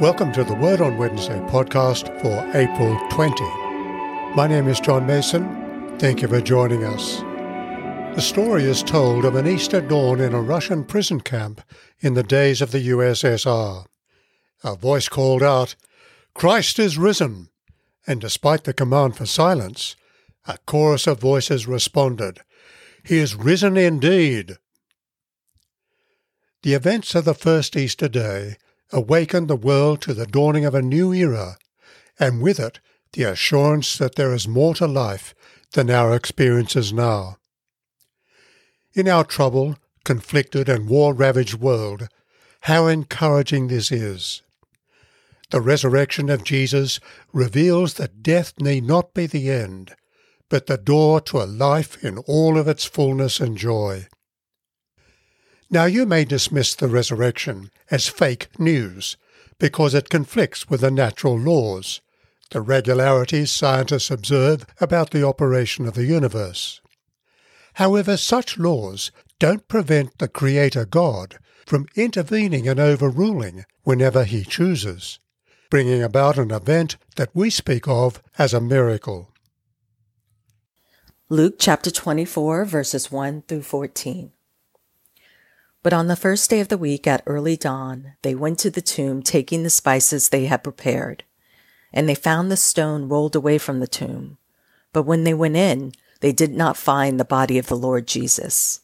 Welcome to the Word on Wednesday podcast for April 20. My name is John Mason. Thank you for joining us. The story is told of an Easter dawn in a Russian prison camp in the days of the USSR. A voice called out, "Christ is risen!" And despite the command for silence, a chorus of voices responded, "He is risen indeed!" The events of the first Easter day awakened the world to the dawning of a new era, and with it the assurance that there is more to life than our experiences now. In our troubled, conflicted and war-ravaged world, how encouraging this is. The resurrection of Jesus reveals that death need not be the end, but the door to a life in all of its fullness and joy. Now you may dismiss the resurrection as fake news because it conflicts with the natural laws, the regularities scientists observe about the operation of the universe. However, such laws don't prevent the Creator God from intervening and overruling whenever He chooses, bringing about an event that we speak of as a miracle. Luke chapter 24, verses 1 through 14. But on the first day of the week at early dawn, they went to the tomb, taking the spices they had prepared. And they found the stone rolled away from the tomb. But when they went in, they did not find the body of the Lord Jesus.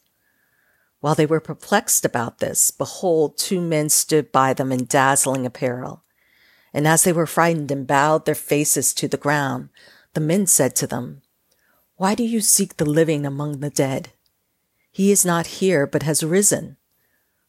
While they were perplexed about this, behold, two men stood by them in dazzling apparel. And as they were frightened and bowed their faces to the ground, the men said to them, "Why do you seek the living among the dead? He is not here, but has risen.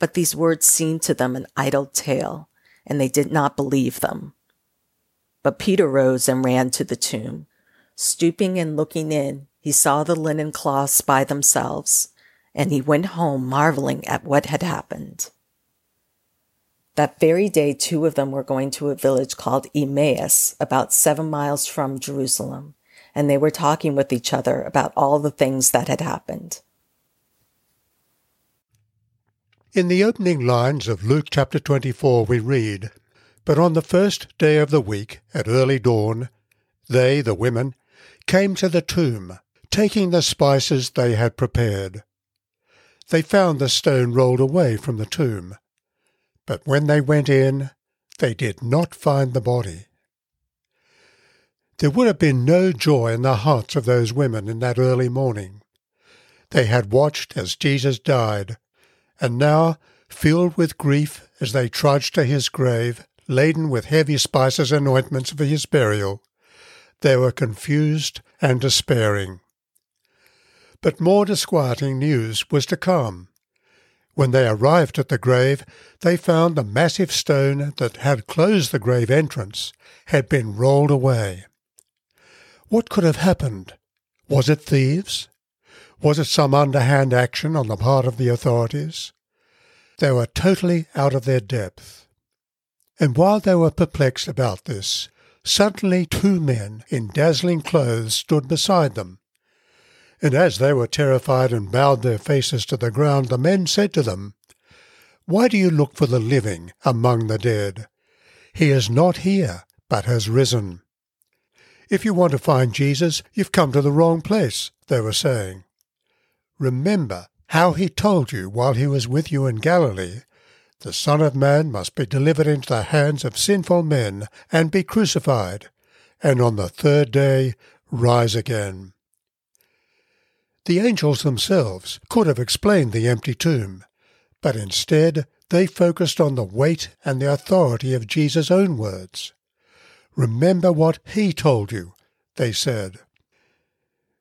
But these words seemed to them an idle tale, and they did not believe them. But Peter rose and ran to the tomb. Stooping and looking in, he saw the linen cloths by themselves, and he went home marveling at what had happened. That very day, two of them were going to a village called Emmaus, about 7 miles from Jerusalem, and they were talking with each other about all the things that had happened. In the opening lines of Luke chapter 24 we read, "But on the first day of the week, at early dawn, they, the women, came to the tomb, taking the spices they had prepared. They found the stone rolled away from the tomb. But when they went in, they did not find the body." There would have been no joy in the hearts of those women in that early morning. They had watched as Jesus died, and now, filled with grief as they trudged to his grave, laden with heavy spices and ointments for his burial, they were confused and despairing. But more disquieting news was to come. When they arrived at the grave, they found the massive stone that had closed the grave entrance had been rolled away. What could have happened? Was it thieves? Was it some underhand action on the part of the authorities? They were totally out of their depth. And while they were perplexed about this, suddenly two men in dazzling clothes stood beside them. And as they were terrified and bowed their faces to the ground, the men said to them, "Why do you look for the living among the dead? He is not here, but has risen." "If you want to find Jesus, you've come to the wrong place," they were saying. "Remember how he told you while he was with you in Galilee, the Son of Man must be delivered into the hands of sinful men and be crucified, and on the third day rise again." The angels themselves could have explained the empty tomb, but instead they focused on the weight and the authority of Jesus' own words. "Remember what he told you," they said.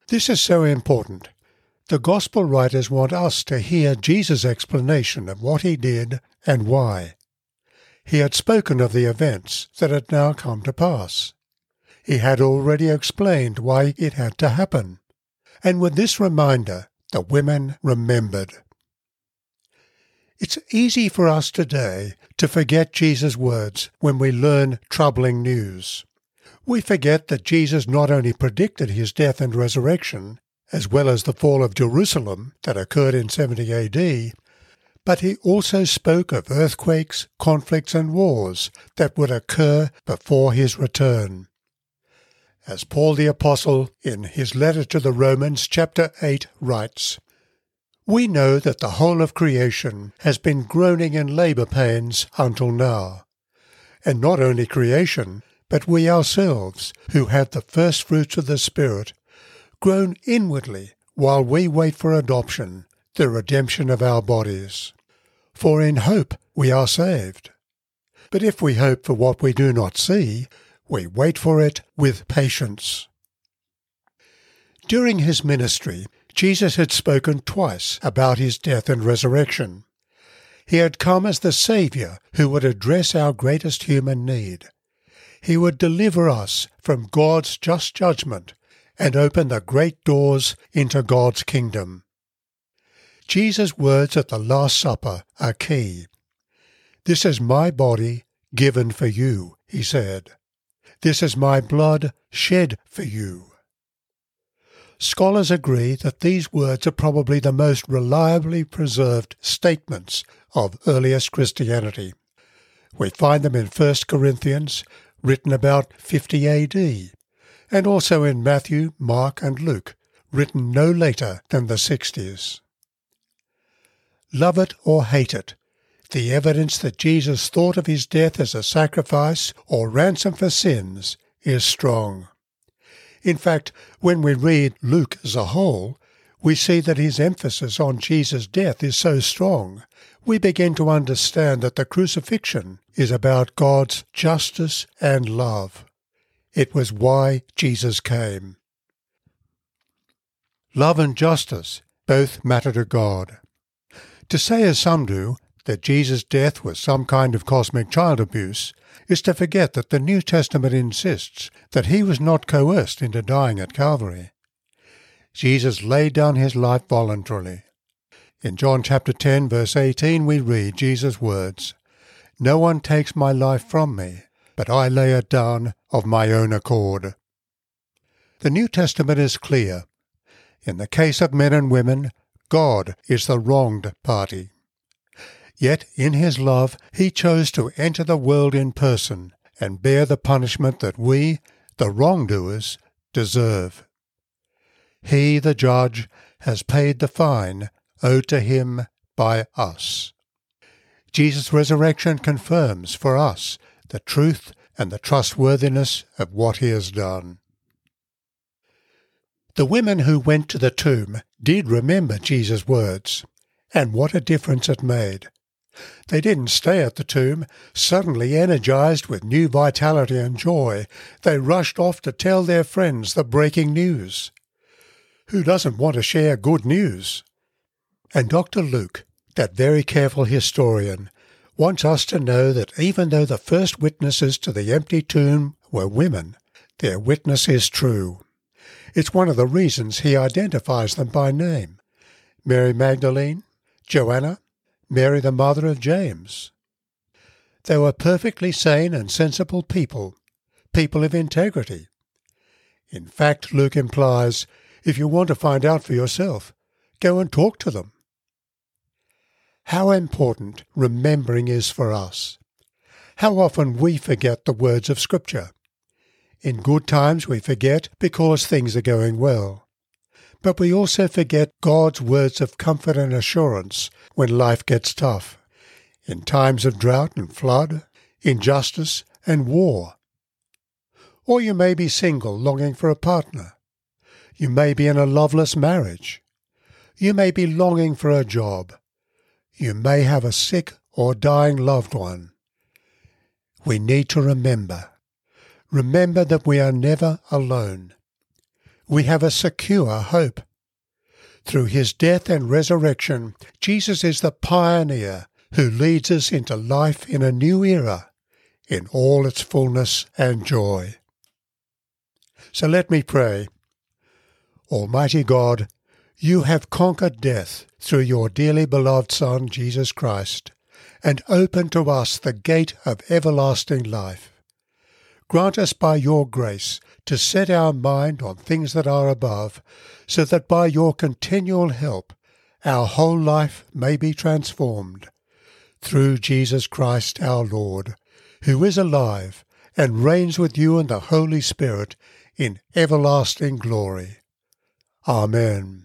This is so important. The Gospel writers want us to hear Jesus' explanation of what he did and why. he had spoken of the events that had now come to pass. He had already explained why it had to happen, and with this reminder the women remembered. It's easy for us today to forget Jesus' words when we learn troubling news. We forget that Jesus not only predicted his death and resurrection, as well as the fall of Jerusalem that occurred in 70 AD, but he also spoke of earthquakes, conflicts and wars that would occur before his return. As Paul the Apostle in his letter to the Romans chapter 8 writes, "We know that the whole of creation has been groaning in labour pains until now, and not only creation, but we ourselves, who have the first fruits of the Spirit, groan inwardly while we wait for adoption, the redemption of our bodies. For in hope we are saved. But if we hope for what we do not see, we wait for it with patience." During his ministry, Jesus had spoken twice about his death and resurrection. He had come as the Saviour who would address our greatest human need. He would deliver us from God's just judgment and open the great doors into God's kingdom. Jesus' words at the Last Supper are key. "This is my body given for you," he said. "This is my blood shed for you." Scholars agree that these words are probably the most reliably preserved statements of earliest Christianity. We find them in 1 Corinthians, written about 50 AD, and also in Matthew, Mark and Luke, written no later than the 60s. Love it or hate it, the evidence that Jesus thought of his death as a sacrifice or ransom for sins is strong. In fact, when we read Luke as a whole, we see that his emphasis on Jesus' death is so strong, we begin to understand that the crucifixion is about God's justice and love. It was why Jesus came. Love and justice both matter to God. To say, as some do, that Jesus' death was some kind of cosmic child abuse is to forget that the New Testament insists that he was not coerced into dying at Calvary. Jesus laid down his life voluntarily. In John chapter 10 verse 18 we read Jesus' words, "No one takes my life from me, but I lay it down of my own accord." The New Testament is clear. In the case of men and women, God is the wronged party. Yet in his love he chose to enter the world in person and bear the punishment that we, the wrongdoers, deserve. He, the judge, has paid the fine owed to him by us. Jesus' resurrection confirms for us the truth and the trustworthiness of what he has done. The women who went to the tomb did remember Jesus' words, and what a difference it made. They didn't stay at the tomb. Suddenly energized with new vitality and joy, they rushed off to tell their friends the breaking news. Who doesn't want to share good news? And Dr. Luke, that very careful historian, wants us to know that even though the first witnesses to the empty tomb were women, their witness is true. It's one of the reasons he identifies them by name: Mary Magdalene, Joanna, Mary the mother of James. They were perfectly sane and sensible people of integrity. In fact, Luke implies, if you want to find out for yourself, go and talk to them. How important remembering is for us. How often we forget the words of Scripture. In good times we forget because things are going well. But we also forget God's words of comfort and assurance when life gets tough, in times of drought and flood, injustice and war. Or you may be single, longing for a partner. You may be in a loveless marriage. You may be longing for a job. You may have a sick or dying loved one. We need to remember. Remember that we are never alone. We have a secure hope. Through his death and resurrection, Jesus is the pioneer who leads us into life in a new era, in all its fullness and joy. So let me pray. Almighty God, you have conquered death through your dearly beloved Son, Jesus Christ, and opened to us the gate of everlasting life. Grant us by your grace to set our mind on things that are above, so that by your continual help our whole life may be transformed. Through Jesus Christ our Lord, who is alive and reigns with you in the Holy Spirit in everlasting glory. Amen.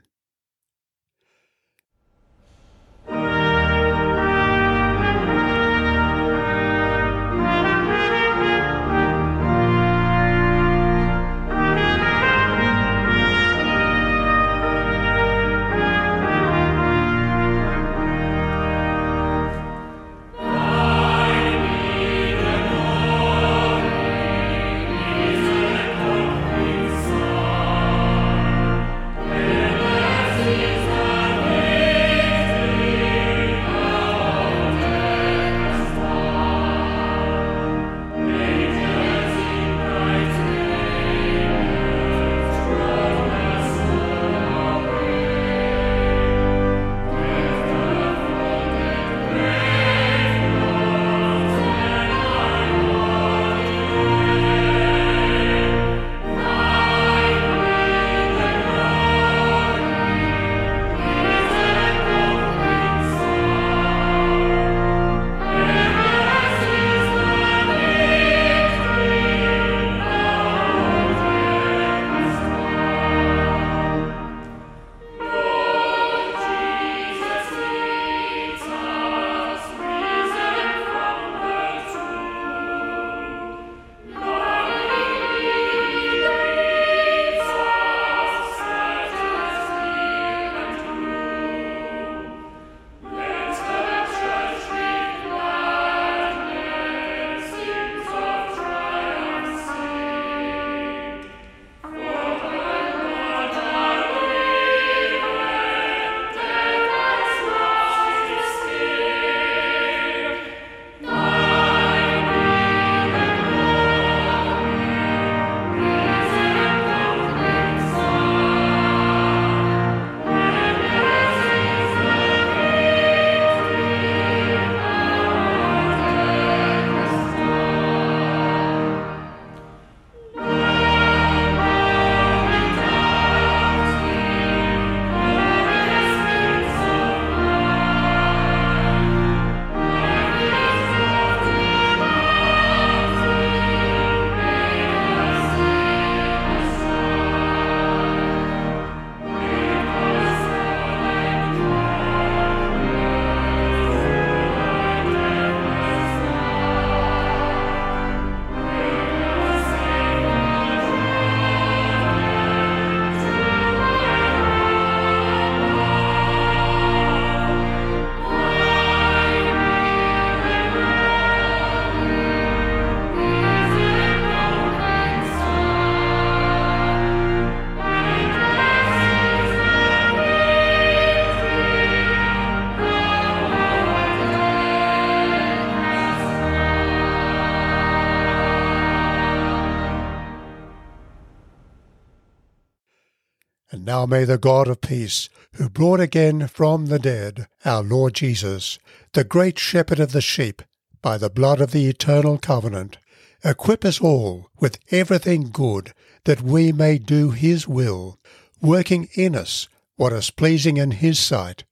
Now may the God of peace, who brought again from the dead our Lord Jesus, the great shepherd of the sheep, by the blood of the eternal covenant, equip us all with everything good that we may do his will, working in us what is pleasing in his sight,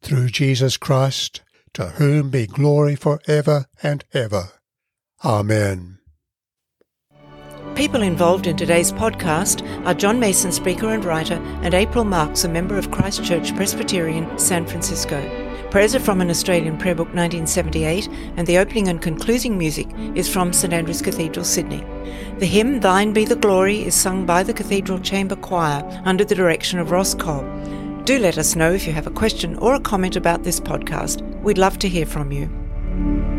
through Jesus Christ, to whom be glory for ever and ever. Amen. People involved in today's podcast are John Mason, speaker and writer, and April Marks, a member of Christ Church Presbyterian San Francisco. Prayers are from an Australian prayer book 1978, and the opening and concluding music is from St. Andrew's Cathedral, Sydney. The hymn Thine Be the Glory is sung by the Cathedral Chamber Choir under the direction of Ross Cobb. Do let us know if you have a question or a comment about this podcast. We'd love to hear from you.